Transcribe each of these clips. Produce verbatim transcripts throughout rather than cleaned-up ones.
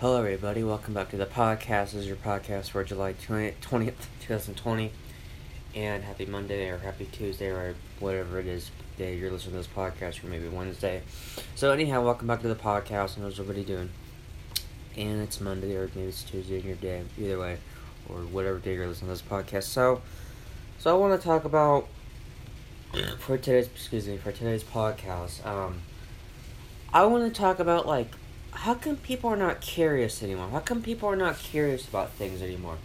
Hello everybody, welcome back to the podcast. This is your podcast for July twentieth, twenty twenty, and happy Monday or happy Tuesday or whatever it is day you're listening to this podcast, or maybe Wednesday. So anyhow, welcome back to the podcast, and how's everybody doing? And it's Monday or maybe it's Tuesday in your day, either way, or whatever day you're listening to this podcast. So, so I want to talk about, for today's, excuse me, for today's podcast, um, I want to talk about, like, how come people are not curious anymore? How come people are not curious about things anymore?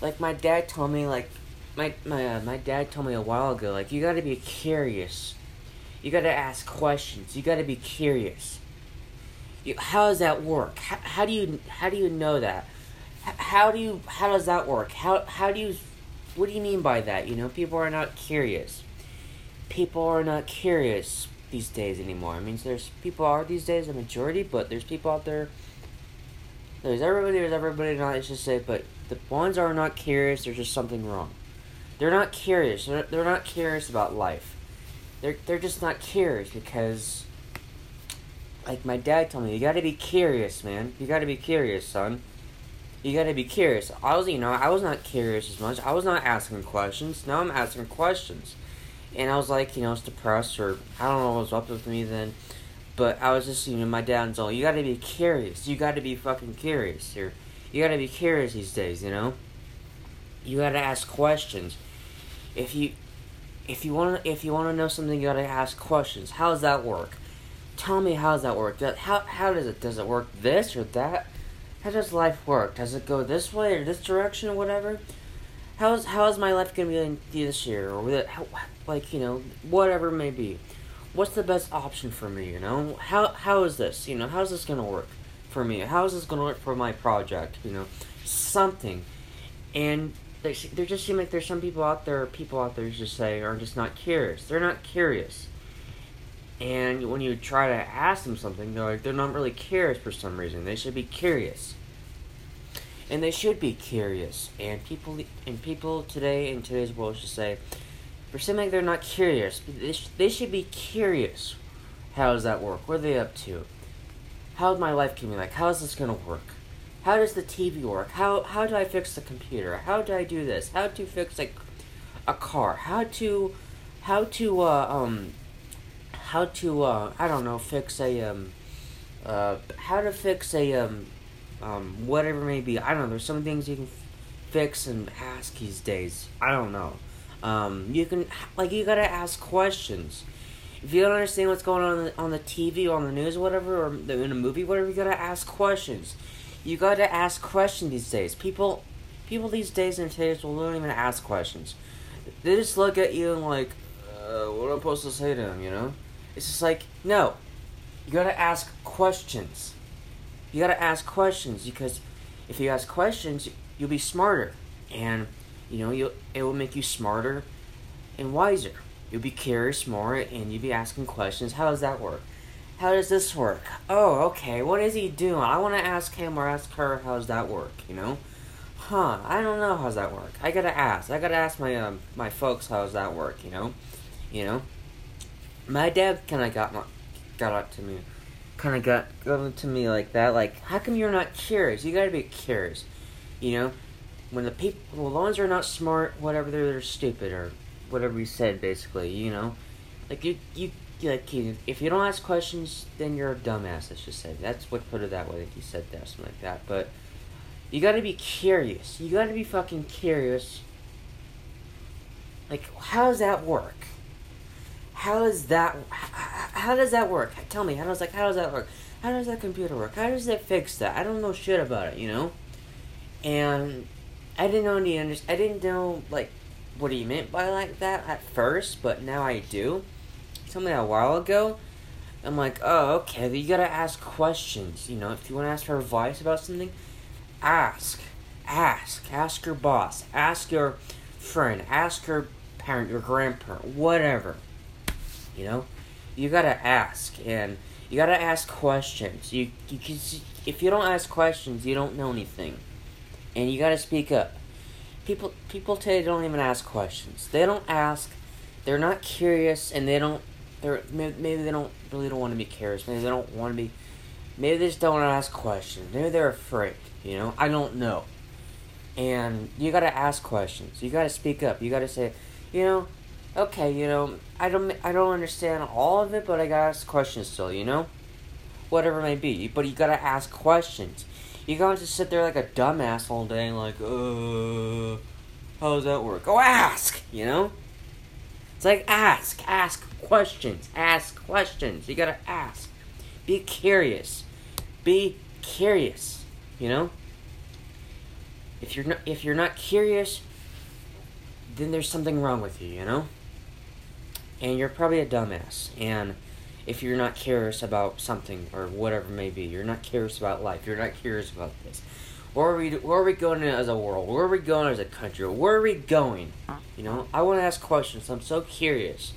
Like, my dad told me, like, my my uh, my dad told me a while ago, like, you gotta be curious. You gotta ask questions. You gotta be curious. You, how does that work? How, how do you how do you know that? H- how do you how does that work? How how do you what do you mean by that? You know, people are not curious. People are not curious these days anymore. I mean, there's people are these days a majority, but there's people out there. There's everybody. There's everybody. Not let's just say, but the ones that are not curious, there's just something wrong. They're not curious. They're, they're not curious about life. They're they're just not curious because, like my dad told me, you got to be curious, man. You got to be curious, son. You got to be curious. I was, you know, I was not curious as much. I was not asking questions. Now I'm asking questions. And I was like, you know, I was depressed, or I don't know what was up with me then. But I was just, you know, my dad's all, you gotta be curious. You gotta be fucking curious. Or, you gotta be curious these days, you know? You gotta ask questions. If you if you wanna if you wanna know something, you gotta ask questions. How does that work? Tell me how does that work? How how does it does it work this or that? How does life work? Does it go this way or this direction or whatever? How's how is my life gonna be this year, or with it, how, like you know whatever it may be? What's the best option for me? You know how how is this? You know how's this gonna work for me? How's this gonna work for my project? You know something, and they they just seem like there's some people out there, people out there who just say are just not curious. They're not curious, and when you try to ask them something, they're like they're not really curious for some reason. They should be curious. And they should be curious. And people and people today in today's world should say, for something they're not curious. They, sh- they should be curious. How does that work? What are they up to? How's my life going to be like? How is this going to work? How does the T V work? How how do I fix the computer? How do I do this? How to fix like a car? How to how to uh, um how to uh, I don't know fix a um uh how to fix a um. Um, whatever it may be. I don't know, there's some things you can f- fix and ask these days. I don't know. Um, you can, like, you gotta ask questions. If you don't understand what's going on on the, on the T V, or on the news, or whatever, or in a movie, whatever, you gotta ask questions. You gotta ask questions these days. People, people these days in today's world don't even ask questions. They just look at you and like, uh, what am I supposed to say to them, you know? It's just like, no. You gotta ask questions. You gotta ask questions, because if you ask questions, you'll be smarter, and you know you it will make you smarter and wiser. You'll be curious more, and you'll be asking questions. How does that work? How does this work? Oh, okay. What is he doing? I want to ask him or ask her. How does that work? You know? Huh? I don't know. How's that work? I gotta ask. I gotta ask my um my folks. How does that work? You know? You know? My dad kind of got my, got up to me. Kind of got going to me like that, like, how come you're not curious? You gotta be curious, you know. When the people, well, the ones are not smart, whatever they're, they're stupid or whatever you said, basically, you know. Like you, you, like you, if you don't ask questions, then you're a dumbass. Let's just say that's what put it that way. Like you said that, something like that. But you gotta be curious. You gotta be fucking curious. Like, how does that work? How does that? How does that work? Tell me. How does like? How does that work? How does that computer work? How does that fix that? I don't know shit about it, you know. And I didn't know any under. I didn't know like what he meant by like that at first, but now I do. Tell me a while ago. I'm like, oh, okay. You gotta ask questions, you know. If you want to ask for advice about something, ask, ask, ask your boss, ask your friend, ask your parent, your grandparent, whatever. You know, you gotta ask, and you gotta ask questions. You, you can, if you don't ask questions, you don't know anything, and you gotta speak up. People, people today don't even ask questions. They don't ask. They're not curious, and they don't. They're maybe they don't really don't want to be curious. Maybe they don't want to be. Maybe they just don't want to ask questions. Maybe they're afraid, you know? I don't know. And you got to ask questions. You got to speak up. You got to say, you know, okay, you know, I don't I don't understand all of it, but I got to ask questions still, you know? Whatever it may be. But you got to ask questions. You can't just sit there like a dumbass all day and like, uh, how does that work? Go ask, you know? It's like, ask, ask questions, ask questions. You got to ask. Be curious. Be curious, you know? If you're not, if you're not curious, then there's something wrong with you, you know? And you're probably a dumbass. And if you're not curious about something or whatever it may be, you're not curious about life, you're not curious about this. Where are we, where are we going as a world? Where are we going as a country? Where are we going? You know, I want to ask questions. I'm so curious.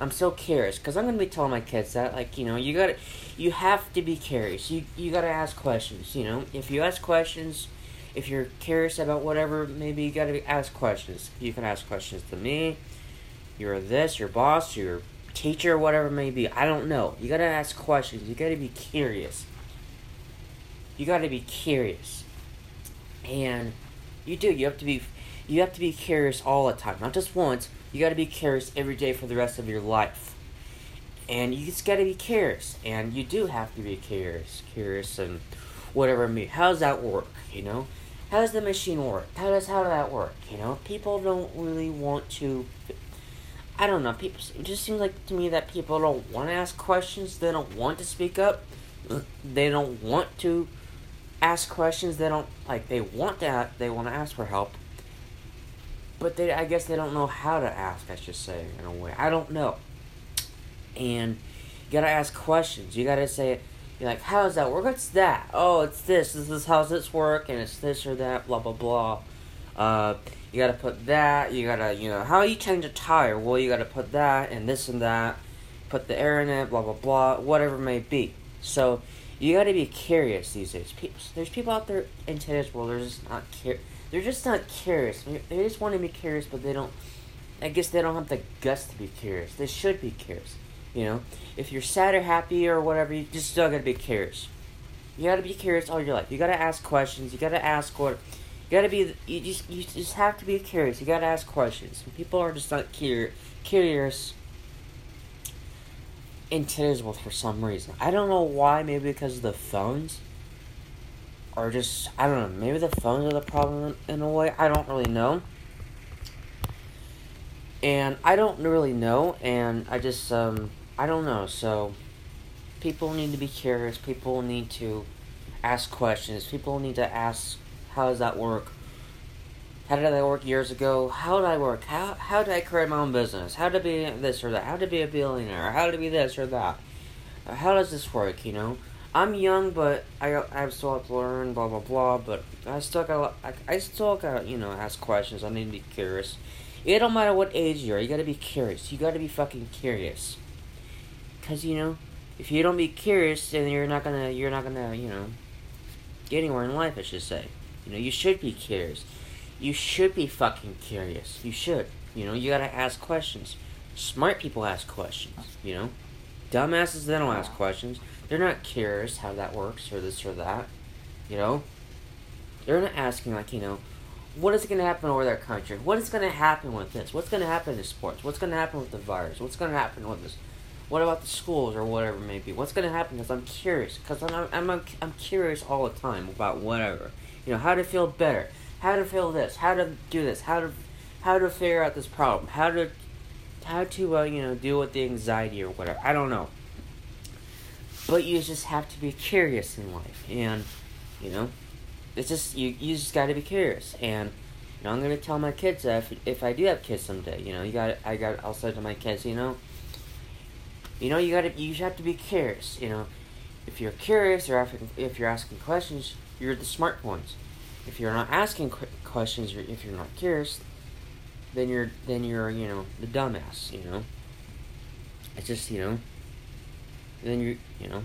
I'm so curious. Because I'm going to be telling my kids that, like, you know, you got to, you have to be curious. You you got to ask questions, you know? If you ask questions, if you're curious about whatever, maybe you got to ask questions. You can ask questions to me, your this, your boss, your teacher, whatever it may be. I don't know. You got to ask questions. You got to be curious. You got to be curious. And you do. You have to be you have to be curious all the time. Not just once. You got to be curious every day for the rest of your life. And you just got to be curious. And you do have to be curious. Curious and whatever it may be. How does that work, you know? How does the machine work? How does how does that work? You know, people don't really want to. I don't know. People, it just seems like to me that people don't want to ask questions. They don't want to speak up. They don't want to ask questions. They don't like. They want that. They want to ask for help. But they, I guess, they don't know how to ask. I should say in a way. I don't know. And you gotta ask questions. You gotta say. You're like, how does that work? What's that? Oh, it's this. This is how this work, and it's this or that, blah, blah, blah. Uh, you gotta put that. You gotta, you know, how you change a tire? Well, you gotta put that and this and that. Put the air in it, blah, blah, blah, whatever it may be. So, you gotta be curious these days. People, there's people out there in today's world, they're just not curious. They're just not curious. They just want to be curious, but they don't, I guess they don't have the guts to be curious. They should be curious. You know, if you're sad or happy or whatever, you just still gotta be curious. You gotta be curious all your life. You gotta ask questions. You gotta ask what. You gotta be. You just. You just have to be curious. You gotta ask questions. And people are just not cur- curious. In today's world, for some reason, I don't know why. Maybe because of the phones. Or just I don't know. Maybe the phones are the problem in a way. I don't really know. And I don't really know. And I just um. I don't know, so people need to be curious, people need to ask questions, people need to ask, how does that work? How did I work years ago? How did I work? How how did I create my own business? How to be this or that? How to be a billionaire? How to be this or that? How does this work, you know? I'm young, but I, I still have to learn, blah, blah, blah, but I still got I, I still got you know, ask questions, I need to be curious. It don't matter what age you are, you gotta be curious, you gotta be fucking curious. Because, you know, if you don't be curious, then you're not gonna, you're not gonna, you know, get anywhere in life, I should say. You know, you should be curious. You should be fucking curious. You should. You know, you gotta ask questions. Smart people ask questions, you know. Dumbasses, they don't ask questions. They're not curious how that works or this or that, you know. They're not asking, like, you know, what is going to happen over their country? What is going to happen with this? What's going to happen to sports? What's going to happen with the virus? What's going to happen with this? What about the schools or whatever it may be? What's going to happen? Because I'm curious. Because I'm, I'm, I'm, I'm curious all the time about whatever. You know, how to feel better. How to feel this. How to do this. How to how to figure out this problem. How to, how to uh, you know, deal with the anxiety or whatever. I don't know. But you just have to be curious in life. And, you know, it's just, you, you just got to be curious. And, you know, I'm going to tell my kids that if, if I do have kids someday, you know, you got I got, I'll say to my kids, you know, You know, you gotta, you have to be curious, you know. If you're curious, or if you're asking questions, you're the smart ones. If you're not asking qu- questions, or if you're not curious, then you're, then you're, you know, the dumbass, you know. It's just, you know, then you, you know,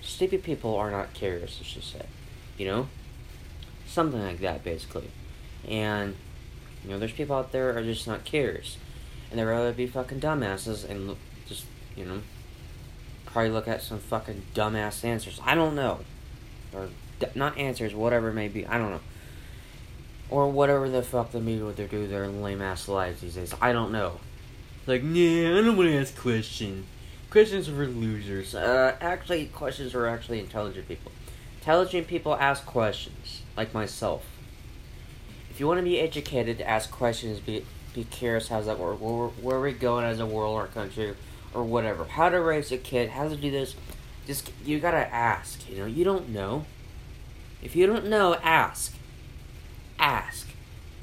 stupid people are not curious, I should say, you know. Something like that, basically. And, you know, there's people out there who are just not curious. And they'd rather be fucking dumbasses and just, you know, probably look at some fucking dumbass answers. I don't know. Or not answers, whatever it may be. I don't know. Or whatever the fuck the media would do their lame-ass lives these days. I don't know. Like, nah, I don't want to ask questions. Questions are for losers. Uh, actually, questions are actually intelligent people. Intelligent people ask questions, like myself. If you want to be educated, ask questions, be be curious, how's that work, where, where are we going as a world or country, or whatever. How to raise a kid, how to do this, just, you gotta ask, you know, you don't know. If you don't know, ask. Ask,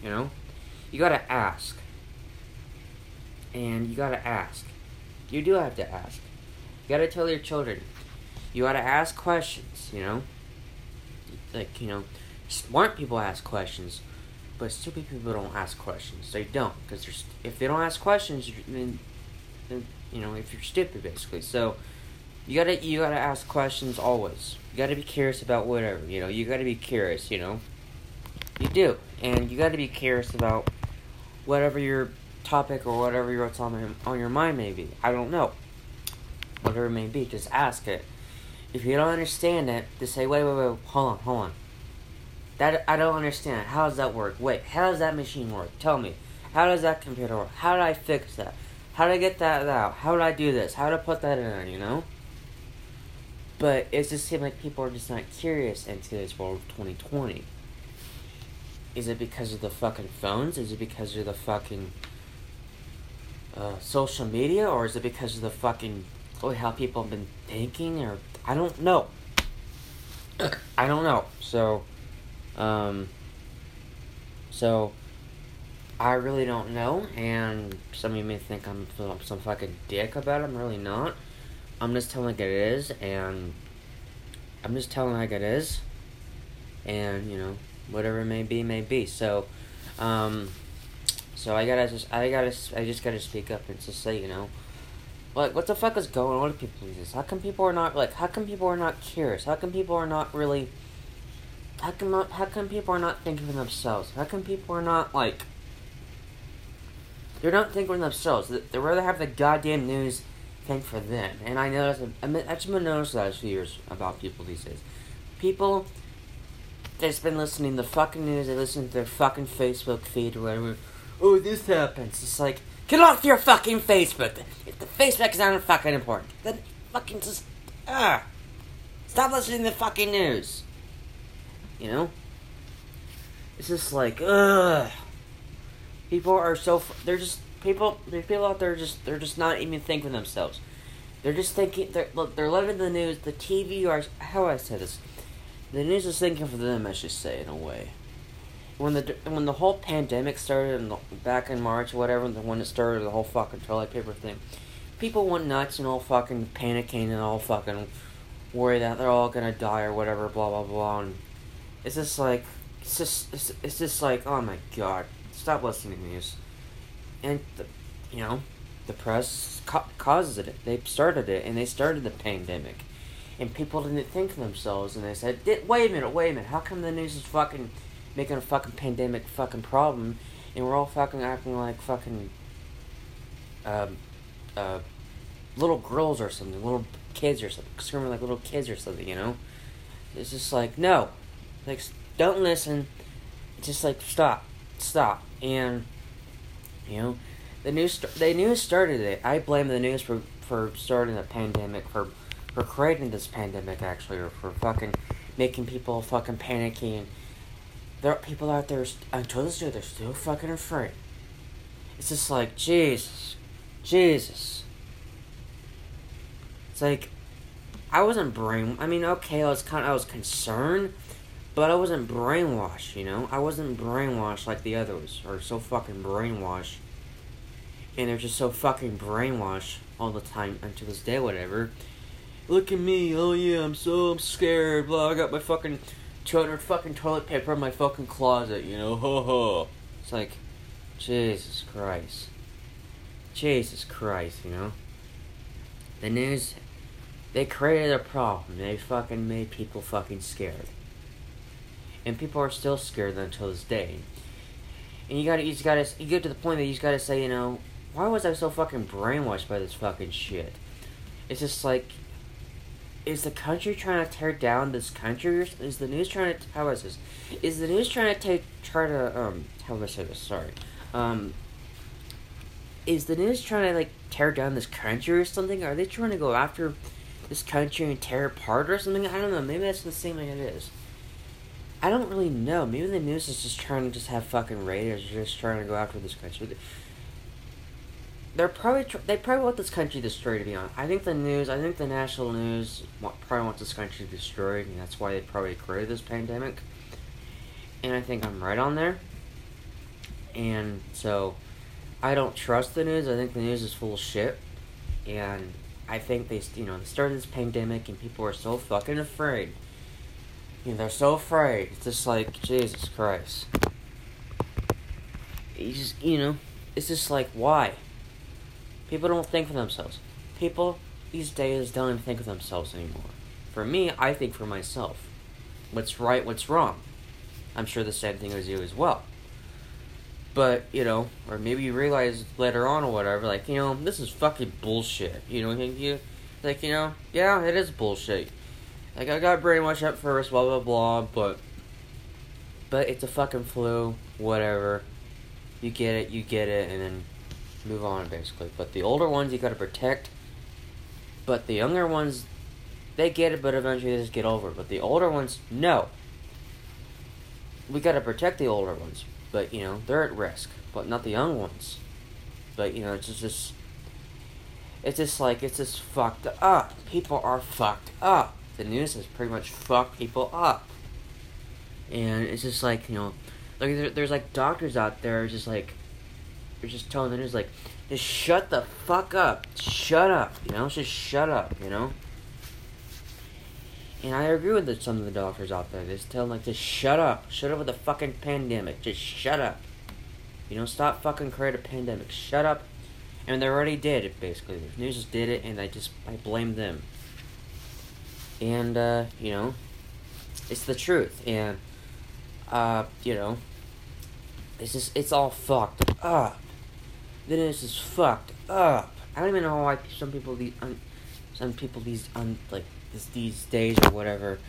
you know, you gotta ask. And you gotta ask. You do have to ask. You gotta tell your children. You gotta ask questions, you know. Like, you know, smart people ask questions, but stupid people don't ask questions. They don't, because if they don't ask questions, then, then, you know, if you're stupid, basically. So, you gotta, you gotta ask questions always. You gotta be curious about whatever, you know. You gotta be curious, you know. You do, and you gotta be curious about whatever your topic or whatever you're on, on your mind may be. I don't know. Whatever it may be, just ask it. If you don't understand it, just say, wait, wait, wait, hold on, hold on. That I don't understand. How does that work? Wait, how does that machine work? Tell me. How does that computer work? How do I fix that? How do I get that out? How do I do this? How do I put that in there, you know? But it just seems like people are just not curious in today's world of twenty twenty. Is it because of the fucking phones? Is it because of the fucking uh, social media? Or is it because of the fucking, how people have been thinking, or I don't know. I don't know. So, um, so, I really don't know, and some of you may think I'm some fucking dick about it. I'm really not. I'm just telling like it is, and I'm just telling like it is, and, you know, whatever it may be, may be. So, um, so I gotta just, I gotta, I just gotta speak up and just say, you know, like, what the fuck is going on with people with this? How come people are not, like, how come people are not curious? How come people are not really, how come, how come people are not thinking for themselves? How come people are not, like, they're not thinking for themselves. They'd rather have the goddamn news think for them. And I noticed, I've been noticing that for years about people these days. People that's been listening to the fucking news, they listen to their fucking Facebook feed or whatever. Oh, this happens. It's like, get off your fucking Facebook. If the Facebook is not fucking important, then fucking just, ah, stop listening to the fucking news. You know? It's just like, ugh. People are so, they're just, people, there's people out there just, they're just not even thinking themselves. They're just thinking, they're, look, they're living the news, the T V, or, how do I say this? The news is thinking for them, I should say, in a way. When the when the whole pandemic started in the, back in March or whatever, the when it started the whole fucking toilet paper thing, people went nuts and all fucking panicking and all fucking worried that they're all gonna die or whatever, blah blah blah. And it's just like it's just it's, it's just like oh my god, stop listening to the news. And the, you know, the press ca- causes it. They started it and they started the pandemic, and people didn't think of themselves and they said, wait a minute, wait a minute, how come the news is fucking making a fucking pandemic fucking problem, and we're all fucking acting like fucking, um, uh, little girls or something, little kids or something, screaming like little kids or something, you know? It's just like, no, like, don't listen, it's just like, stop, stop, and, you know, the news, the news started it. I blame the news for, for starting the pandemic, for, for creating this pandemic, actually, or for fucking making people fucking panicky, and there are people out there, until this day, they're still fucking afraid. It's just like, Jesus. Jesus. It's like, I wasn't brainwashed. I mean, okay, I was kind of, I was concerned, but I wasn't brainwashed, you know? I wasn't brainwashed like the others are so fucking brainwashed. And they're just so fucking brainwashed all the time until this day, whatever. Look at me, oh yeah, I'm so I'm scared, blah, I got my fucking two hundred fucking toilet paper in my fucking closet, you know, ho ho. It's like, Jesus Christ. Jesus Christ, you know. The news, they created a problem. They fucking made people fucking scared. And people are still scared until this day. And you gotta, you just gotta, you get to the point that you just gotta say, you know, why was I so fucking brainwashed by this fucking shit? It's just like, Is the country trying to tear down this country? Is the news trying to... How is this? Is the news trying to take... Try to... Um... How do I say this? Sorry. Um... Is the news trying to, like, tear down this country or something? Are they trying to go after this country and tear apart or something? I don't know. Maybe that's the same thing it is. I don't really know. Maybe the news is just trying to just have fucking raiders just trying to go after this country. They're probably... Tr- they probably want this country destroyed, to be honest. I think the news... I think the national news want, probably wants this country destroyed, and that's why they probably created this pandemic. And I think I'm right on there. And so... I don't trust the news. I think the news is full of shit, and I think they, you know, they started this pandemic, and people are so fucking afraid. You know, they're so afraid. It's just like Jesus Christ. You just, you know, it's just like why? People don't think for themselves. People these days don't even think of themselves anymore. For me, I think for myself. What's right? What's wrong? I'm sure the same thing as you as well. But, you know, or maybe you realize later on or whatever, like, you know, this is fucking bullshit. You know, you, like, you know, yeah, it is bullshit. Like, I got brainwashed at first, blah, blah, blah, but, but it's a fucking flu, whatever. You get it, you get it, and then move on, basically. But the older ones, you gotta protect. But the younger ones, they get it, but eventually they just get over it. But the older ones, no. We gotta protect the older ones. But, you know, they're at risk. But not the young ones. But, you know, it's just... It's, it's just like, it's just fucked up. People are fucked up. The news has pretty much fucked people up. And it's just like, you know... Like, there, there's, like, doctors out there just, like... They're just telling the news, like... Just shut the fuck up. Shut up, you know? Just shut up, you know? And I agree with the, some of the doctors out there. They just tell them, like, just shut up. Shut up with the fucking pandemic. Just shut up. You know, stop fucking creating a pandemic. Shut up. And they already did it, basically. The news just did it, and I just, I blame them. And, uh, you know, it's the truth. And, uh, you know, it's just, it's all fucked up. The news is fucked up. I don't even know why some people, these, un, some people, these, un, like, these days or whatever,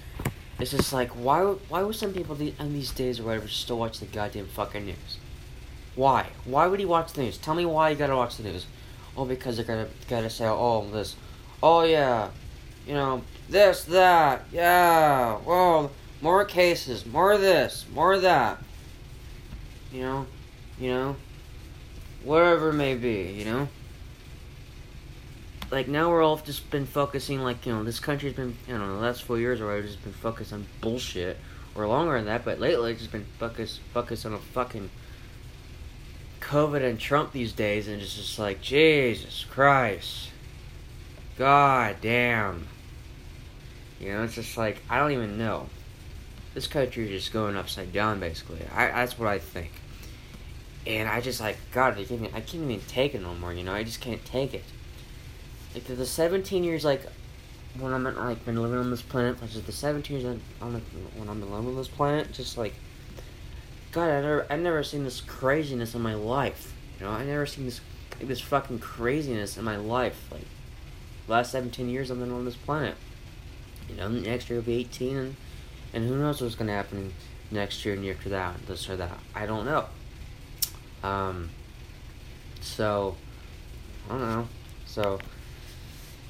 it's just like why why would some people de- on these days or whatever still watch the goddamn fucking news? Why? Why would he watch the news? Tell me why you gotta watch the news. Oh, because they're gonna gotta say oh this, oh yeah, you know this that yeah, well more cases, more this, more that, you know, you know, whatever it may be, you know. Like, now we're all just been focusing, like, you know, this country's been, you know, the last four years or whatever, just been focused on bullshit, or longer than that, but lately it's just been focused, focused on a fucking COVID and Trump these days, and it's just like, Jesus Christ, God damn, you know, it's just like, I don't even know, this country is just going upside down, basically, I, that's what I think, and I just, like, God, I can't even, I can't even take it no more, you know, I just can't take it. Like, the seventeen years, like, when I'm, like, been living on this planet, like, the seventeen years on the, when I'm alone on this planet, just, like, God, I never, I've never seen this craziness in my life, you know, I've never seen this, like, this fucking craziness in my life, like, last seventeen years I've been on this planet, you know, next year will be eighteen, and, and who knows what's gonna happen next year and year after that, this or that, I don't know, um, so, I don't know, so...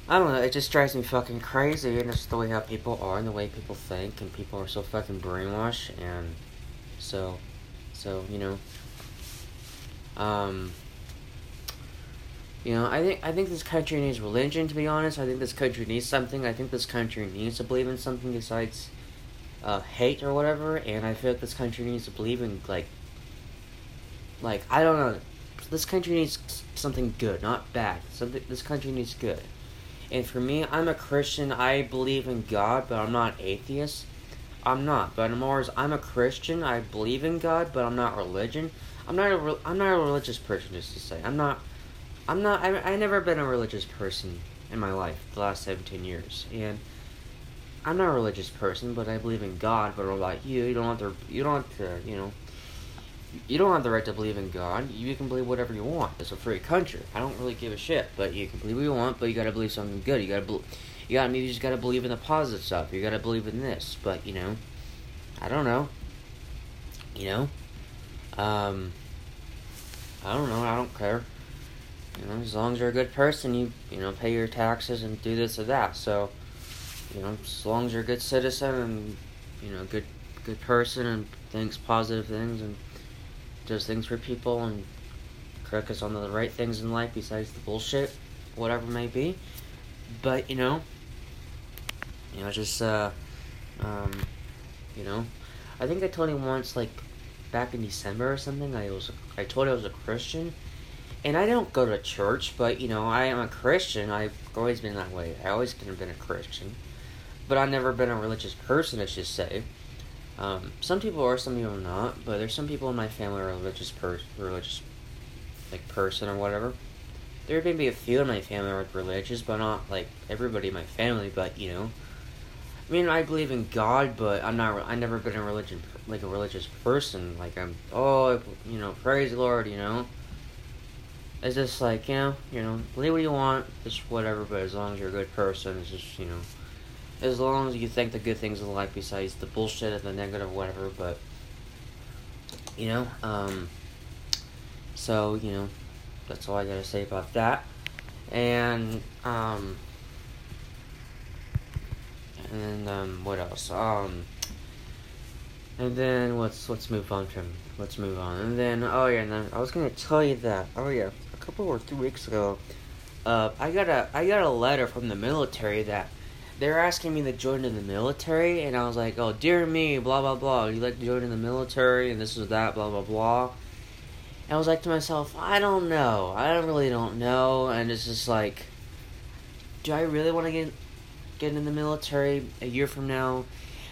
I don't know, it just drives me fucking crazy, and it's the way how people are, and the way people think, and people are so fucking brainwashed, and so, so, you know, um, you know, I think, I think this country needs religion, to be honest. I think this country needs something. I think this country needs to believe in something besides, uh, hate or whatever, and I feel like this country needs to believe in, like, like, I don't know, this country needs something good, not bad, something, this country needs good. And for me, I'm a Christian, I believe in God, but I'm not atheist. I'm not, but I'm always, I'm a Christian, I believe in God, but I'm not religion. I'm not a, I'm not a religious person, just to say. I'm not, I'm not, I, I've never been a religious person in my life, the last seventeen years. And I'm not a religious person, but I believe in God, but I'm like you, you don't have to, you don't have to, you know, you don't have the right to believe in God. You can believe whatever you want. It's a free country. I don't really give a shit. But you can believe what you want, but you gotta believe something good. You gotta believe... you gotta, you just gotta believe in the positive stuff. You gotta believe in this. But, you know, I don't know. You know? Um, I don't know. I don't care. You know, as long as you're a good person, you, you know, pay your taxes and do this or that. So, you know, as long as you're a good citizen and, you know, good good person and thinks positive things and does things for people and focus on the right things in life besides the bullshit, whatever it may be. But, you know, you know, just, uh, um, you know, I think I told him once, like, back in December or something, I was, I told him I was a Christian. And I don't go to church, but, you know, I am a Christian. I've always been that way. I always could have been a Christian. But I've never been a religious person, I should say. Um, some people are, some people are not. But there's some people in my family are religious, per- religious like, person or whatever. There may be a few in my family are religious, but not, like, everybody in my family. But, you know, I mean, I believe in God, but I'm not, I've never been a religion, like, a religious person. Like, I'm, oh, you know, praise the Lord, you know. It's just like, you know, you know, believe what you want, just whatever, but as long as you're a good person, it's just, you know, as long as you think the good things in life besides the bullshit and the negative, whatever, but, you know, um, so, you know, that's all I gotta say about that, and, um, and, um, what else, um, and then, let's, let's move on from, let's move on, and then, oh yeah, and then, I was gonna tell you that, oh yeah, a couple or three weeks ago, uh, I got a, I got a letter from the military that, they were asking me to join in the military, and I was like, oh, dear me, blah, blah, blah, you like to join in the military, and this is that, blah, blah, blah, and I was like to myself, I don't know, I don't really don't know, and it's just like, do I really want to get, get in the military a year from now?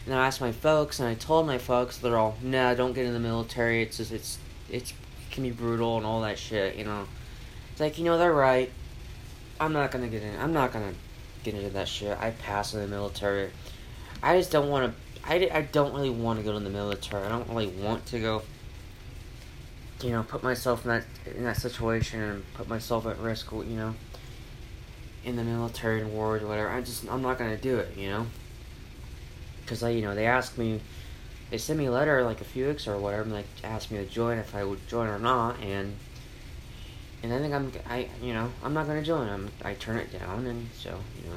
And I asked my folks, and I told my folks, they're all, nah, don't get in the military, it's just, it's, it's, it can be brutal and all that shit, you know. It's like, you know, they're right, I'm not gonna get in, I'm not gonna get into that shit, I pass in the military, I just don't wanna, I, I don't really wanna go to the military, I don't really want to go, you know, put myself in that, in that situation, and put myself at risk, you know, in the military, in wars, whatever, I just, I'm not gonna do it, you know. Because, you know, they asked me, they sent me a letter, like, a few weeks or whatever, and, like, asked me to join, if I would join or not, and, and I think I'm, I, you know, I'm not going to join, I'm, I turn it down, and so, you know,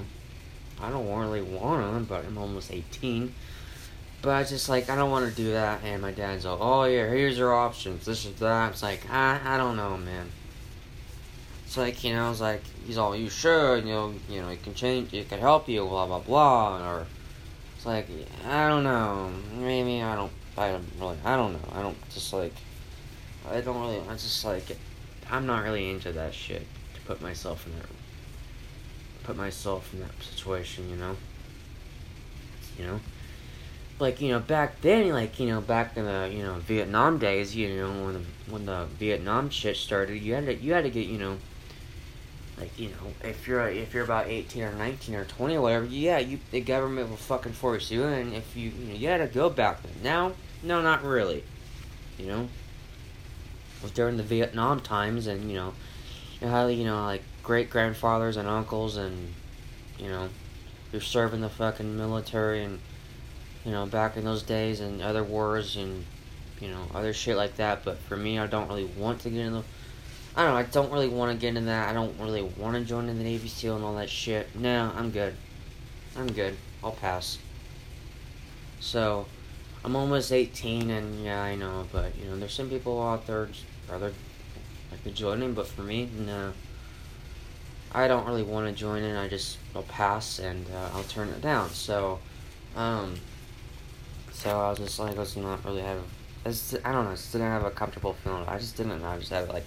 I don't really want to, but I'm almost eighteen, but I just, like, I don't want to do that, and my dad's all, oh, yeah, here's your options, this is that, it's like, I, I don't know, man, it's like, you know, it's like, he's all, you should, you know, you know, it can change, it can help you, blah, blah, blah, or, it's like, I don't know, maybe I don't, I don't really, I don't know, I don't, just like, I don't really, I just like, I'm not really into that shit, to put myself in that, put myself in that situation, you know, you know, like, you know, back then, like, you know, back in the, you know, Vietnam days, you know, when the, when the Vietnam shit started, you had to, you had to get, you know, like, you know, if you're if you're about eighteen or nineteen or twenty or whatever, yeah, you the government will fucking force you in. If you you, know, you had to go back then. Now, no, not really. You know, well, during the Vietnam times, and you know, you know how you know like great grandfathers and uncles, and you know, you're serving the fucking military, and you know back in those days and other wars and you know other shit like that. But for me, I don't really want to get in the I don't know, I don't really want to get in that, I don't really want to join in the Navy SEAL and all that shit. No, I'm good. I'm good. I'll pass. So, I'm almost eighteen, and yeah, I know, but, you know, there's some people out there rather like to join in, but for me, no. I don't really want to join in, I just, I'll pass, and uh, I'll turn it down. So, um, so I was just like, let's not really have, I, just, I don't know, I just didn't have a comfortable feeling. I just didn't, I just had, like,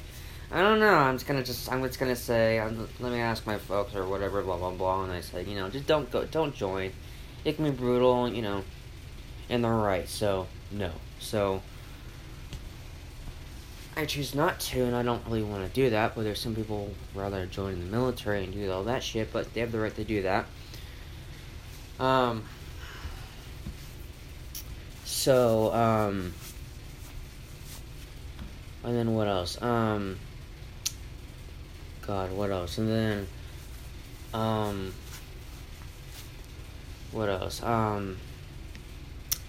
I don't know, I'm just gonna just, I'm just gonna say, I'm, let me ask my folks or whatever, blah, blah, blah, and I said, you know, just don't go, don't join, it can be brutal, you know, and they're right, so, no, so, I choose not to, and I don't really want to do that, but there's some people rather join the military and do all that shit, but they have the right to do that, um, so, um, and then what else, um, God, what else? And then, um, What else? Um,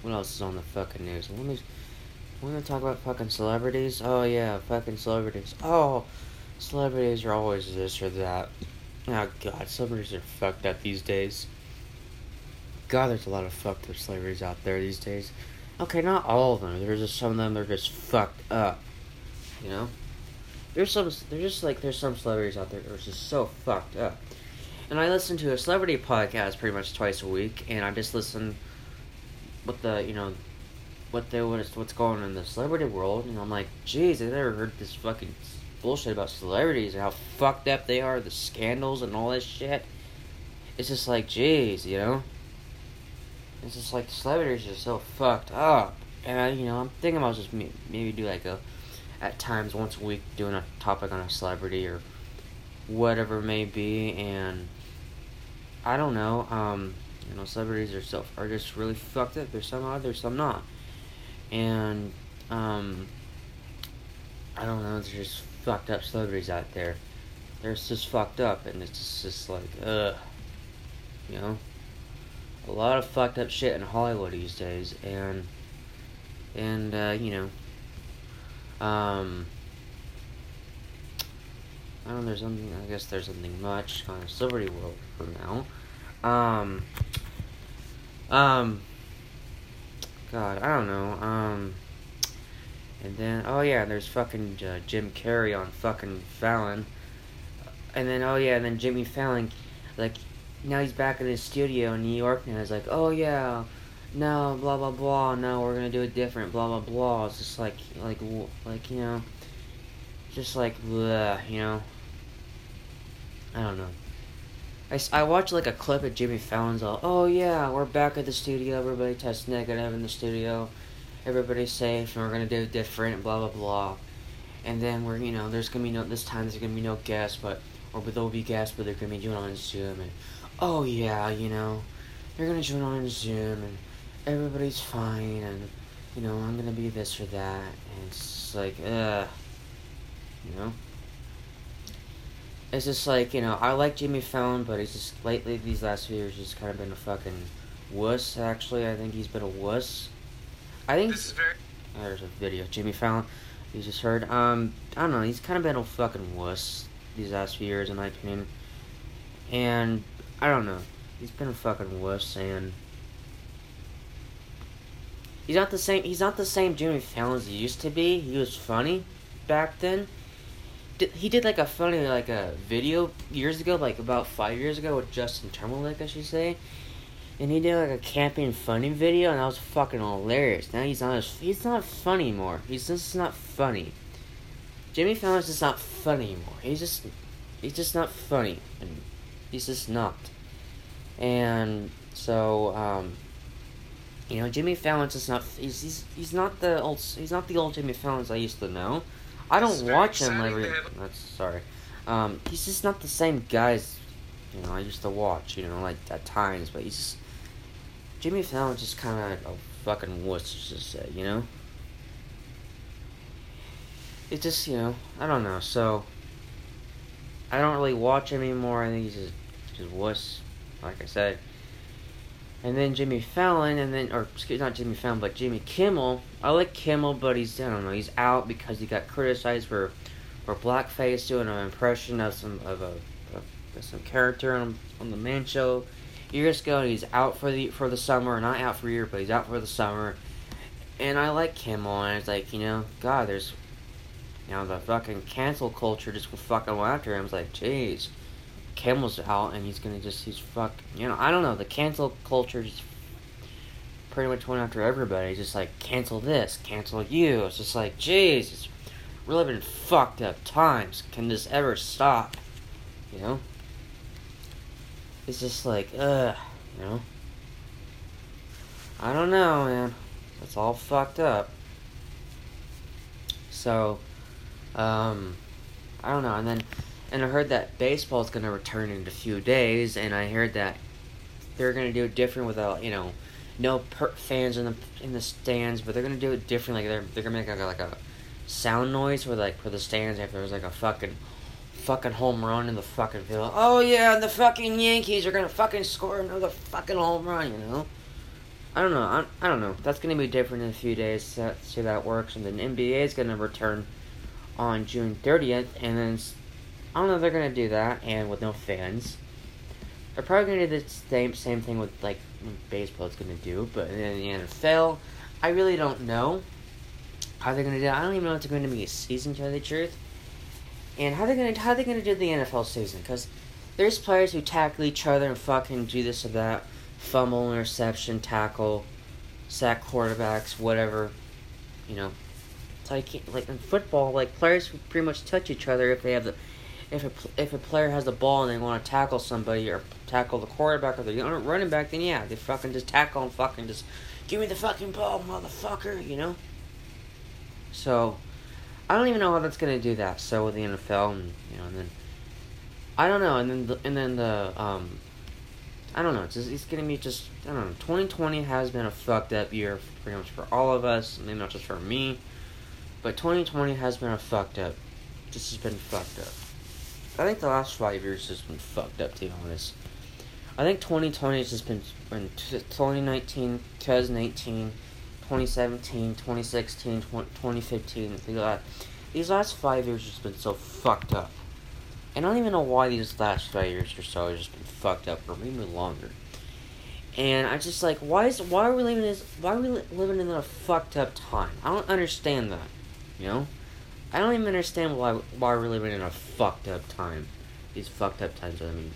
what else is on the fucking news? Let me, want to talk about fucking celebrities? Oh yeah, fucking celebrities. Oh, celebrities are always this or that. Oh god, celebrities are fucked up these days. God, there's a lot of fucked up celebrities out there these days. Okay, not all of them. There's just some of them that are just fucked up. You know? There's some, there's just like, there's some celebrities out there that are just so fucked up. And I listen to a celebrity podcast pretty much twice a week, and I just listen what the, you know, what they, what is, what's going on in the celebrity world, and I'm like, jeez, I never heard this fucking bullshit about celebrities and how fucked up they are, the scandals and all this shit. It's just like, jeez, you know? It's just like, celebrities are so fucked up. And, I, you know, I'm thinking about just maybe do like a, at times once a week, doing a topic on a celebrity or whatever it may be, and I don't know, um, you know, celebrities are, so, are just really fucked up. There's some odd, there's some not. And, um, I don't know, there's just fucked up celebrities out there. They're just fucked up, and it's just, just like, ugh, you know? A lot of fucked up shit in Hollywood these days, and, and, uh, you know, um, I don't know, there's something, I guess there's something much on the celebrity world for now. Um, um, God, I don't know, um, and then, oh yeah, there's fucking uh, Jim Carrey on fucking Fallon, and then, oh yeah, and then Jimmy Fallon, like, now he's back in his studio in New York now. He's like, oh yeah, no, blah blah blah, no, we're gonna do it different, blah blah blah. It's just like, like, like you know, just like, bleh, you know, I don't know. I, I watched like a clip of Jimmy Fallon's all, oh yeah, we're back at the studio, everybody tests negative in the studio, everybody's safe, and we're gonna do it different, blah blah blah. And then we're, you know, there's gonna be no, this time there's gonna be no guests, but, or there'll be guests, but they're gonna be doing it on Zoom, and, oh yeah, you know, they're gonna join on Zoom, and everybody's fine, and, you know, I'm gonna be this or that, and it's just like, ugh, you know? It's just like, you know, I like Jimmy Fallon, but he's just, lately, these last few years, he's kind of been a fucking wuss, actually. I think he's been a wuss. I think... This is very... Oh, there's a video of Jimmy Fallon you just heard. Um, I don't know, he's kind of been a fucking wuss these last few years, in my opinion. And... I don't know. He's been a fucking wuss, and he's not the same. He's not the same Jimmy Fallon as he used to be. He was funny back then. Did, he did like a funny like a video years ago, like about five years ago, with Justin Timberlake, I should say. And he did like a camping funny video, and that was fucking hilarious. Now he's not. As, he's not funny anymore. He's just not funny. Jimmy Fallon's just not funny anymore. He's just. He's just not funny. And he's just not. And so, um, you know, Jimmy Fallon's just not, he's, he's, he's not the old, he's not the old Jimmy Fallon's I used to know. I don't watch him every, that's, sorry, um, he's just not the same guys, you know, I used to watch, you know, like, at times, but he's just, Jimmy Fallon's just kind of a fucking wuss, to say, you know? It's just, you know, I don't know, so, I don't really watch him anymore, I think he's just, just wuss, like I said. And then Jimmy Fallon, and then, or, excuse me, not Jimmy Fallon, but Jimmy Kimmel. I like Kimmel, but he's, I don't know, he's out because he got criticized for, for blackface, doing an impression of some, of a, of some character on, on The Man Show years ago, and he's out for the, for the summer, not out for a year, but he's out for the summer. And I like Kimmel, and it's like, you know, God, there's, you know, the fucking cancel culture just fucking went after him. It's like, jeez. Kimmel's out, and he's gonna just, he's fuck, you know, I don't know, the cancel culture just pretty much went after everybody, just like, cancel this, cancel you, it's just like, jeez, it's really been fucked up times, can this ever stop, you know, it's just like, ugh, you know, I don't know, man, it's all fucked up, so, um, I don't know, and then, and I heard that baseball's going to return in a few days, and I heard that they're going to do it different without, you know, no per- fans in the in the stands, but they're going to do it different. Like, they're, they're going to make, like a, like, a sound noise for, like, for the stands after there's, like, a fucking fucking home run in the fucking field. Oh yeah, the fucking Yankees are gonna fucking score another fucking home run, you know? I don't know, I, I don't know. That's gonna be different in a few days, so see that works. And then N B A is gonna return on June thirtieth, and then, I don't know if they're gonna do that, and with no fans. They're probably gonna do the same, same thing with, like, baseball's gonna do, but in the N F L, I really don't know how they're gonna do it. I don't even know if they're gonna be a season, to tell you the truth. And how they're gonna how they gonna do the N F L season? Because there's players who tackle each other and fucking do this or that, fumble, interception, tackle, sack quarterbacks, whatever. You know, so I can't, like in football, like players who pretty much touch each other if they have the if a if a player has the ball and they want to tackle somebody or tackle the quarterback or the running back, then yeah, they fucking just tackle and fucking just give me the fucking ball, motherfucker. You know. So. I don't even know how that's gonna do that. So with the N F L, and, you know, and then I don't know, and then the, and then the um, I don't know. It's just, it's gonna be just I don't know. twenty twenty has been a fucked up year, pretty much for all of us. Maybe not just for me, but twenty twenty has been a fucked up. This has been fucked up. I think the last five years has been fucked up, to be honest. I think twenty twenty has just been, been twenty nineteen, twenty eighteen. twenty seventeen, twenty sixteen, twenty fifteen, these last five years have just been so fucked up. And I don't even know why these last five years or so have just been fucked up, or maybe longer. And I just like, why is why are we living this? Why are we living in a fucked up time? I don't understand that, you know. I don't even understand why why we're living in a fucked up time. These fucked up times. I mean,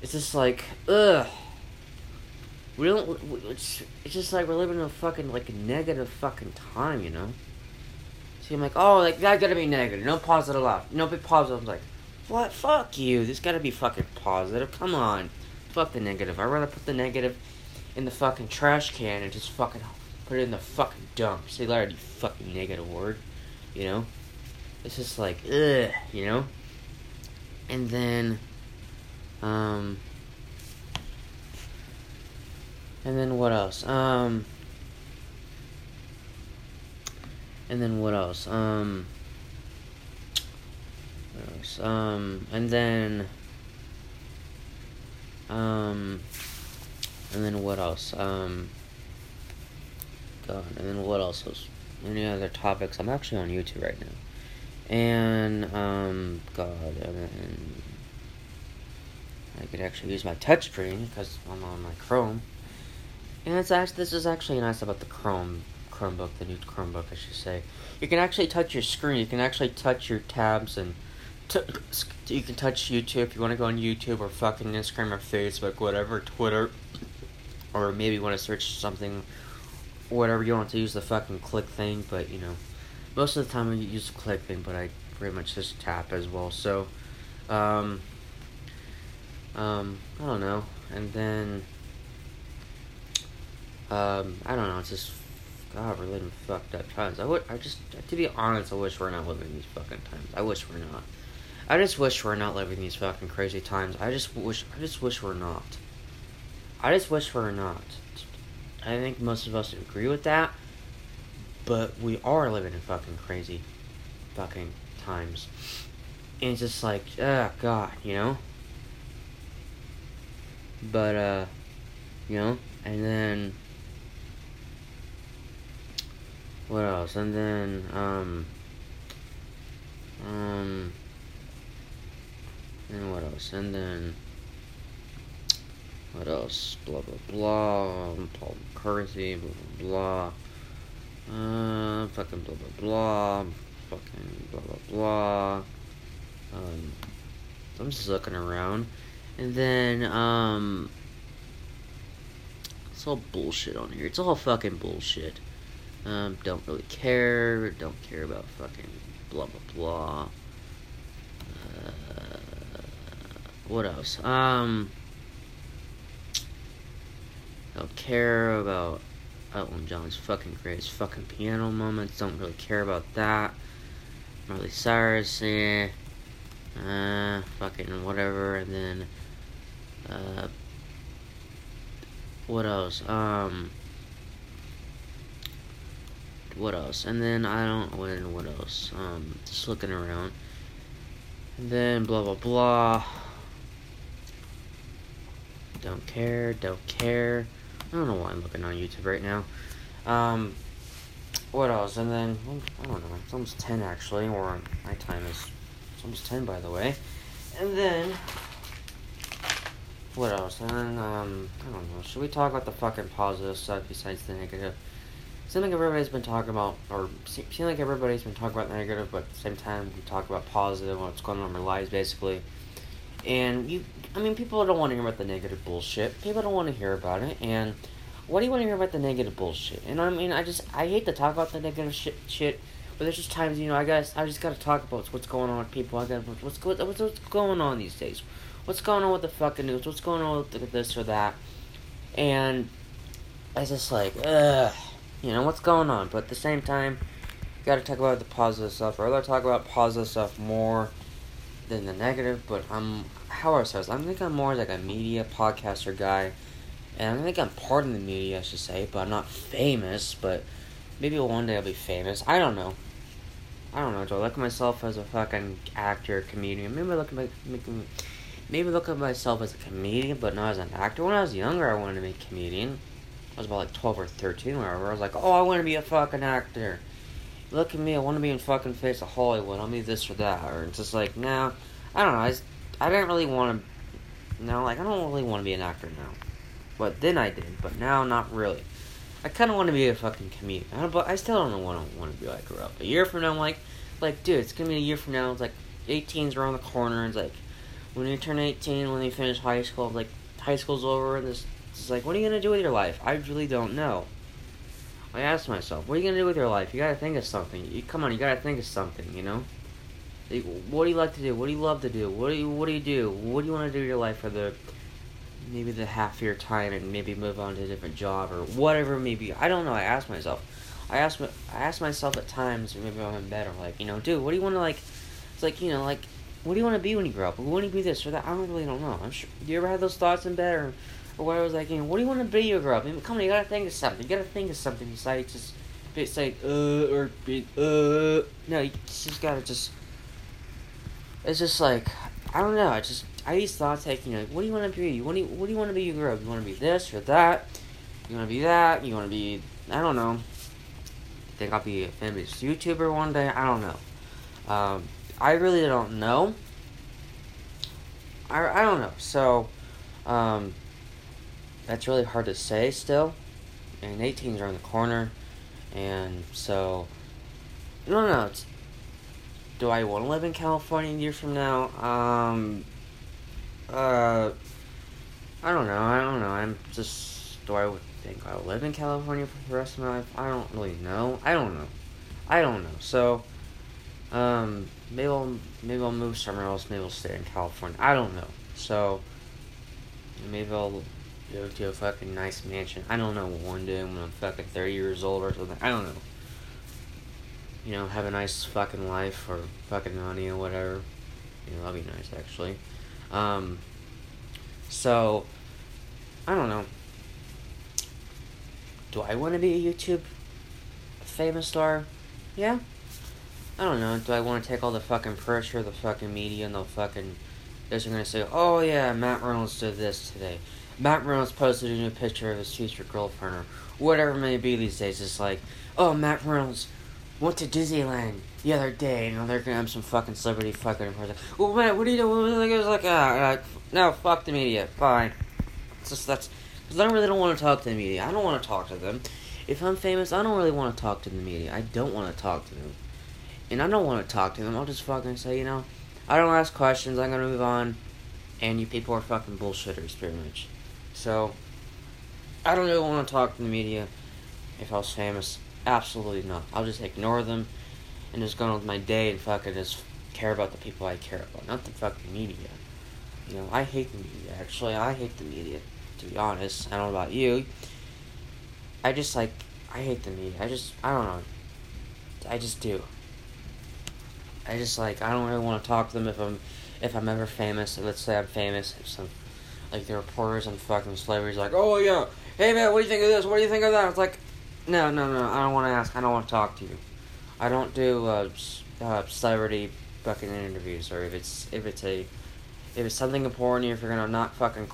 it's just like, ugh. We don't, it's, it's just like we're living in a fucking, like, negative fucking time, you know? So I'm like, oh, like, that's gotta be negative, no positive allowed, no big positive. I'm like, what, fuck you, this gotta be fucking positive, come on, fuck the negative. I'd rather put the negative in the fucking trash can and just fucking put it in the fucking dump. Say later, you fucking negative word, you know? It's just like, ugh, you know? And then, um... And then what else? Um, and then what else? Um, what else? Um, and then, um, and then what else? Um, God, and then what else? Was any other topics? I'm actually on YouTube right now. And, um, God, and then I could actually use my touchscreen because I'm on my Chrome. And it's actually, this is actually nice about the Chrome, Chromebook, the new Chromebook, I should say. You can actually touch your screen. You can actually touch your tabs, and t- you can touch YouTube if you want to go on YouTube or fucking Instagram or Facebook, whatever, Twitter, or maybe you want to search something, whatever you want to use the fucking click thing. But you know, most of the time I use the click thing, but I pretty much just tap as well. So, um, um, I don't know, and then. Um, I don't know, it's just, God, we're living fucked up times. I would, I just, to be honest, I wish we're not living these fucking times. I wish we're not. I just wish we're not living these fucking crazy times. I just wish, I just wish we're not. I just wish we're not. I think most of us agree with that, but we are living in fucking crazy fucking times. And it's just like, ah, oh, God, you know? But, uh, you know? And then... What else? And then, um, um, and what else? And then, what else? Blah, blah, blah, blah, currency, blah, blah, blah, uh, fucking blah, blah, blah, fucking blah, blah, blah, um, I'm just looking around, and then, um, it's all bullshit on here, it's all fucking bullshit. Um, don't really care, don't care about fucking blah, blah, blah. Uh, what else? Um, don't care about Elton John's fucking greatest fucking piano moments, don't really care about that. Miley Cyrus, eh, uh, fucking whatever, and then, uh, what else? Um... What else? And then I don't. What else? Um, just looking around. And then blah blah blah. Don't care, don't care. I don't know why I'm looking on YouTube right now. Um, what else? And then, I don't know, it's almost ten actually, or my time is it's almost ten by the way. And then, what else? And then, um, I don't know, should we talk about the fucking positive stuff besides the negative? It seems like everybody's been talking about, or seems like everybody's been talking about the negative, but at the same time, we talk about positive, what's going on in our lives basically. And you, I mean, people don't want to hear about the negative bullshit. People don't want to hear about it. And what do you want to hear about the negative bullshit? And I mean, I just, I hate to talk about the negative shit, shit. But there's just times, you know, I guess I just gotta talk about what's going on with people. I gotta, what's what's what's going on these days? What's going on with the fucking news? What's going on with this or that? And it's just like, ugh, you know, what's going on? But at the same time, you gotta talk about the positive stuff. Or I gotta talk about positive stuff more than the negative, but I'm how I says I think I'm more like a media podcaster guy, and I think I'm part of the media, I should say, but I'm not famous. But maybe one day I'll be famous. I don't know. I don't know. Do I look at myself as a fucking actor, comedian? Maybe I look at my, maybe I look at myself as a comedian, but not as an actor. When I was younger, I wanted to be a comedian. I was about like twelve or thirteen, or whatever. I was like, oh, I want to be a fucking actor. Look at me, I want to be in fucking face of Hollywood, I'll be this or that, or it's just like, no, nah, I don't know, I, just, I didn't really want to, no, like, I don't really want to be an actor now, but then I did, but now not really, I kind of want to be a fucking comedian, I don't, but I still don't know what I want to be like, grow up, a year from now, I'm like, like, dude, it's gonna be a year from now, it's like, eighteen's around the corner, it's like, when you turn eighteen, when you finish high school, like, high school's over, and this, it's like, what are you gonna do with your life? I really don't know. I asked myself, what are you gonna do with your life? You gotta think of something. You, come on, you gotta think of something, you know? Like, what do you like to do? What do you love to do? What do you What do you do? What do you want to do with your life for the maybe the half your time, and maybe move on to a different job or whatever? Maybe I don't know. I asked myself. I asked I asked myself at times, maybe I'm in bed, I'm like, you know, dude, what do you want to like? It's like, you know, like, what do you want to be when you grow up? What do you be this or that? I don't really don't know. I'm sure. Do you ever have those thoughts in bed? Or, Or where I was like, you know, what do you want to be when you grow up? I mean, come on, you gotta think of something. You gotta think of something besides just, it's like, uh, or be, uh. No, you just gotta just, it's just like, I don't know, I just, I had these thoughts like, you know, what do you want to be? What do you, what do you want to be when you grow up? You want to be this or that? You want to be that? You want to be, I don't know. I think I'll be a famous YouTuber one day. I don't know. Um, I really don't know. I, I don't know. So, um... that's really hard to say still, and eighteen's around the corner, and so, no, no, it's, do I want to live in California a year from now? Um, uh, I don't know, I don't know, I'm just, do I think I'll live in California for the rest of my life? I don't really know, I don't know, I don't know, so, um, maybe I'll, maybe I'll move somewhere else, maybe I'll stay in California, I don't know, so, maybe I'll go to a fucking nice mansion. I don't know, one day when I'm fucking thirty years old or something. I don't know. You know, have a nice fucking life or fucking money or whatever. You know, that'd be nice actually. Um, so, I don't know. Do I want to be a YouTube famous star? Yeah. I don't know. Do I want to take all the fucking pressure, the fucking media, and the fucking, they're just gonna say, oh yeah, Matt Reynolds did this today. Matt Reynolds posted a new picture of his future girlfriend, or whatever it may be these days. It's like, oh, Matt Reynolds went to Disneyland the other day, and they're gonna have some fucking celebrity fucking person. Oh, Matt, what are you doing? It was like, ah, no, fuck the media, fine. It's just, that's, because I really don't want to talk to the media. I don't want to talk to them. If I'm famous, I don't really want to talk to the media. I don't want to talk to them. And I don't want to talk to them. I'll just fucking say, you know, I don't ask questions, I'm gonna move on, and you people are fucking bullshitters, pretty much. So, I don't really want to talk to the media. If I was famous, absolutely not. I'll just ignore them and just go on with my day and fucking just care about the people I care about, not the fucking media. You know, I hate the media, actually. I hate the media, to be honest. I don't know about you. I just, like, I hate the media. I just, I don't know. I just do. I just, like, I don't really want to talk to them if I'm, if I'm ever famous. Let's say I'm famous, if some, like, the reporters and fucking celebrities like, oh yeah, hey man, what do you think of this, what do you think of that? It's like, no, no, no, I don't want to ask, I don't want to talk to you. I don't do, uh, uh celebrity fucking interviews, or if it's if it's a if it's something important, if you're gonna not fucking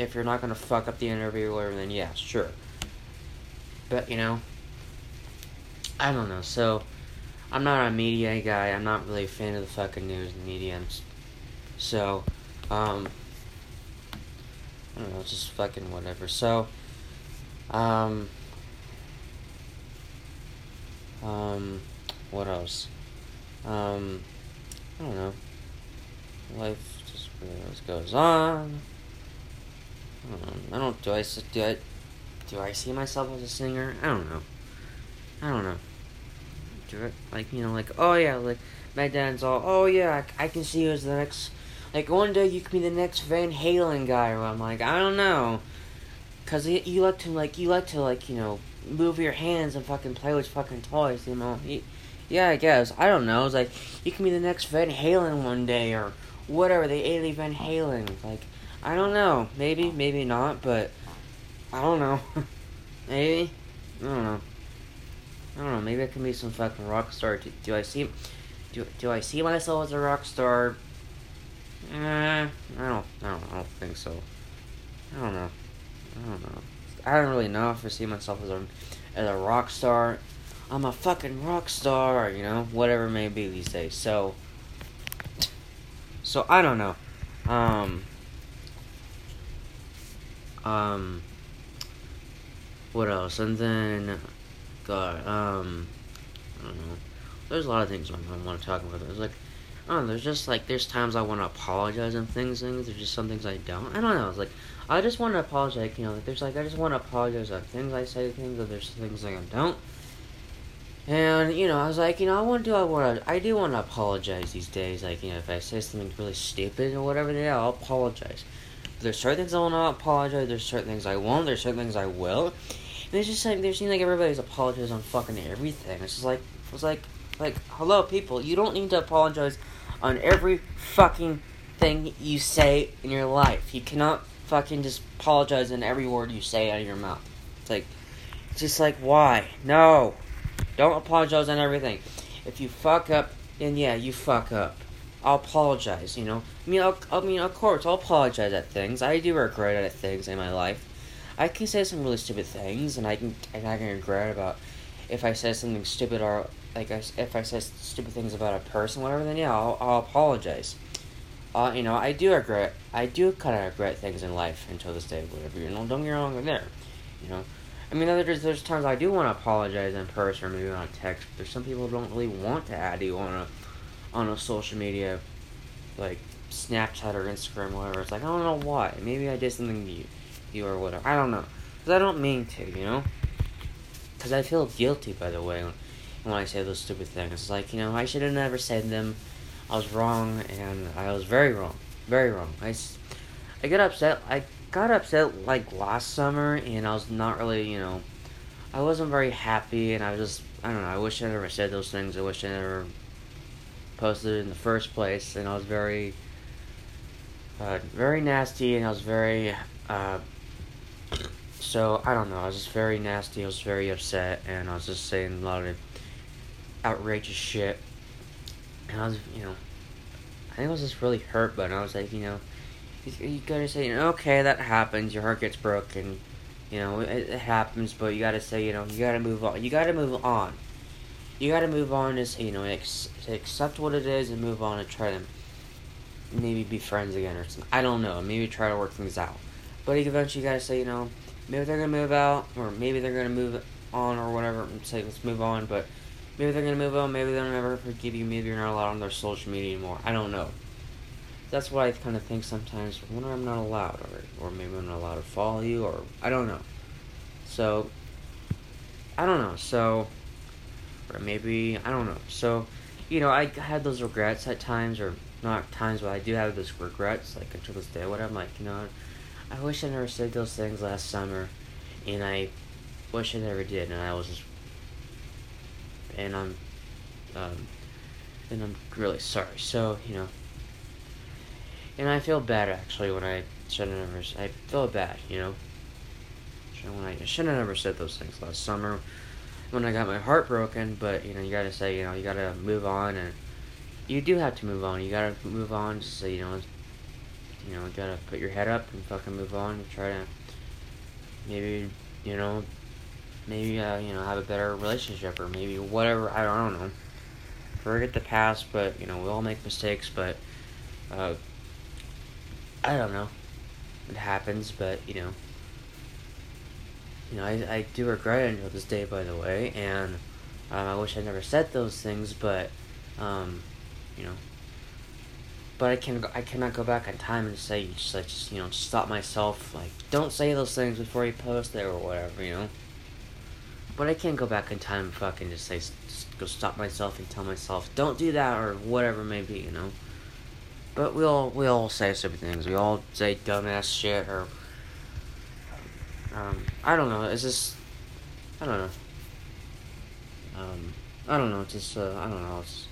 if you're not gonna fuck up the interviewer, then yeah, sure. But you know, I don't know. So I'm not a media guy. I'm not really a fan of the fucking news and media. So um, I don't know. Just fucking whatever. So um. Um, what else? Um, I don't know. Life just goes on. I don't know. I don't, do I, do I, do I see myself as a singer? I don't know. I don't know. Do it, like, you know, like, oh yeah, like, my dad's all, oh yeah, I, I can see you as the next, like, one day you can be the next Van Halen guy, or I'm like, I don't know. Cause you, you like to, like, you like to, like, you know, move your hands and fucking play with fucking toys, you know? Yeah, I guess. I don't know. It's like, you can be the next Van Halen one day, or whatever, the early Van Halen. Like, I don't know. Maybe, maybe not, but I don't know. Maybe? I don't know. I don't know. Maybe I can be some fucking rock star. Do, do I see... Do, do I see myself as a rock star? Eh, I don't... I don't, I don't think so. I don't know. I don't know. I don't really know if I see myself as a, as a rock star. I'm a fucking rock star, you know? Whatever it may be these days. So, so I don't know. Um, um, what else? And then, God, um, I don't know. There's a lot of things I want to talk about. There's like, I don't know, there's just like, there's times I want to apologize and things, things. There's just some things I don't. I don't know, it's like, I just want to apologize, like, you know, like, there's, like, I just want to apologize on things I say, things, or there's things like I don't, and, you know, I was like, you know, I want to, I want to, I do want to apologize these days, like, you know, if I say something really stupid or whatever, yeah, I'll apologize, but there's certain things I want to apologize, there's certain things I won't, there's certain things I will, and it's just, like, there seems like everybody's apologizing on fucking everything. It's just, like, it's, like, like, hello, people, you don't need to apologize on every fucking thing you say in your life. You cannot fucking just apologize in every word you say out of your mouth. It's like, it's just like, why? No. Don't apologize on everything. If you fuck up, then yeah, you fuck up. I'll apologize, you know? I mean, I'll, I mean, of course, I'll apologize at things. I do regret at things in my life. I can say some really stupid things, and I can, and I can regret about if I say something stupid, or, like, I, if I say stupid things about a person, whatever, then yeah, I'll, I'll apologize. Uh, you know, I do regret, I do kind of regret things in life until this day, whatever, you know, don't get wrong in there, you know, I mean, there's, there's times I do want to apologize in person, or maybe on text, but there's some people who don't really want to add you on a, on a social media, like, Snapchat or Instagram, or whatever, it's like, I don't know why, maybe I did something to you, you or whatever, I don't know, because I don't mean to, you know, because I feel guilty, by the way, when I say those stupid things. It's like, you know, I should have never said them. I was wrong, and I was very wrong, very wrong. I, I got upset, I got upset, like, last summer, and I was not really, you know, I wasn't very happy, and I was just, I don't know, I wish I never said those things, I wish I never posted it in the first place, and I was very, uh, very nasty, and I was very, uh, so, I don't know, I was just very nasty, I was very upset, and I was just saying a lot of outrageous shit. And I was, you know, I think I was just really hurt, but I was like, you know, you, you gotta say, you know, okay, that happens, your heart gets broken, you know, it, it happens, but you gotta say, you know, you gotta move on, you gotta move on, you gotta move on to say, you know, ex- accept what it is and move on and try to maybe be friends again or something, I don't know, maybe try to work things out, but eventually you gotta say, you know, maybe they're gonna move out, or maybe they're gonna move on or whatever, and say, let's move on, but maybe they're going to move on, maybe they'll never forgive you, maybe you're not allowed on their social media anymore. I don't know. That's what I kind of think sometimes, when I'm not allowed, or, or maybe I'm not allowed to follow you, or I don't know. So, I don't know, so, or maybe, I don't know. So, you know, I had those regrets at times, or not times, but I do have those regrets, like, until this day, whatever, I'm like, you know, I wish I never said those things last summer, and I wish I never did, and I was just, and I'm, um, and I'm really sorry, so, you know, and I feel bad, actually, when I should have never, I feel bad, you know, when I should have never said those things last summer, when I got my heart broken, but, you know, you gotta say, you know, you gotta move on, and you do have to move on. You gotta move on, just so you don't, you know, gotta put your head up and fucking move on and try to, maybe, you know, maybe, uh, you know, have a better relationship or maybe whatever, I don't, I don't know. Forget the past, but, you know, we all make mistakes, but, uh, I don't know. It happens, but, you know, you know, I, I do regret it until this day, by the way, and, um, I wish I never said those things, but, um, you know, but I can I cannot go back on time and say just like just you know just stop myself like don't say those things before you post it or whatever, you know. But I can't go back in time and fucking just say just go stop myself and tell myself don't do that or whatever it may be, you know. But we all we all say stupid things. We all say dumbass shit or um I don't know. It's just I don't know. Um I don't know. It's just uh, I don't know. It's,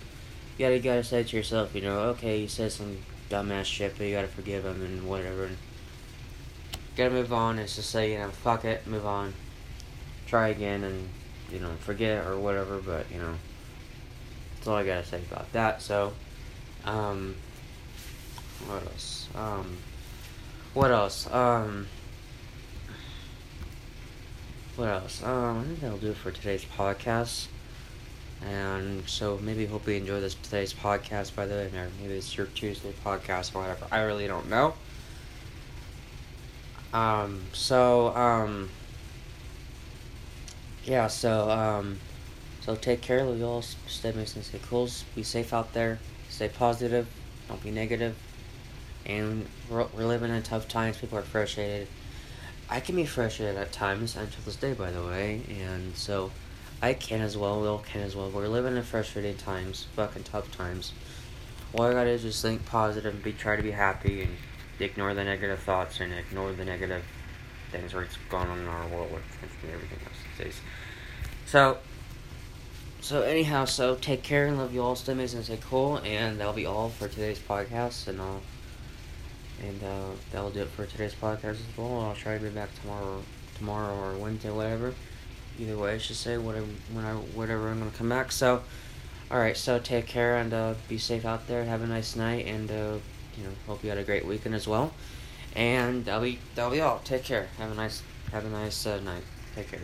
You gotta, you gotta say to yourself, you know, okay, you said some dumbass shit, but you gotta forgive him and whatever. And gotta move on. It's just say, you know, fuck it, move on. Try again and, you know, forget or whatever, but, you know, that's all I gotta say about that. So, um, what else? Um, what else? Um, what else? Um, I think that'll do it for today's podcast. And so maybe hope you enjoy this today's podcast, by the way, or maybe it's your Tuesday podcast or whatever. I really don't know. Um. So um. Yeah. So um. So take care, love y'all. Stay amazing, stay cool. Be safe out there. Stay positive. Don't be negative. And we're, we're living in tough times. People are frustrated. I can be frustrated at times until this day, by the way. And so. I can as well, we all can as well. We're living in frustrating times, fucking tough times. All I gotta is just think positive and be, try to be happy and ignore the negative thoughts and ignore the negative things that's going on in our world with everything else these days. So, so anyhow, so take care and love you all. Stay amazing and stay cool. And that'll be all for today's podcast. And I'll, and uh, that'll do it for today's podcast as well. I'll try to be back tomorrow, tomorrow or Wednesday, whatever. Either way, I should say, whatever, when I, whatever, I'm going to come back. So, alright, so take care and uh, be safe out there. Have a nice night and, uh, you know, hope you had a great weekend as well. And that'll be, that'll be all. Take care. Have a nice, have a nice uh, night. Take care.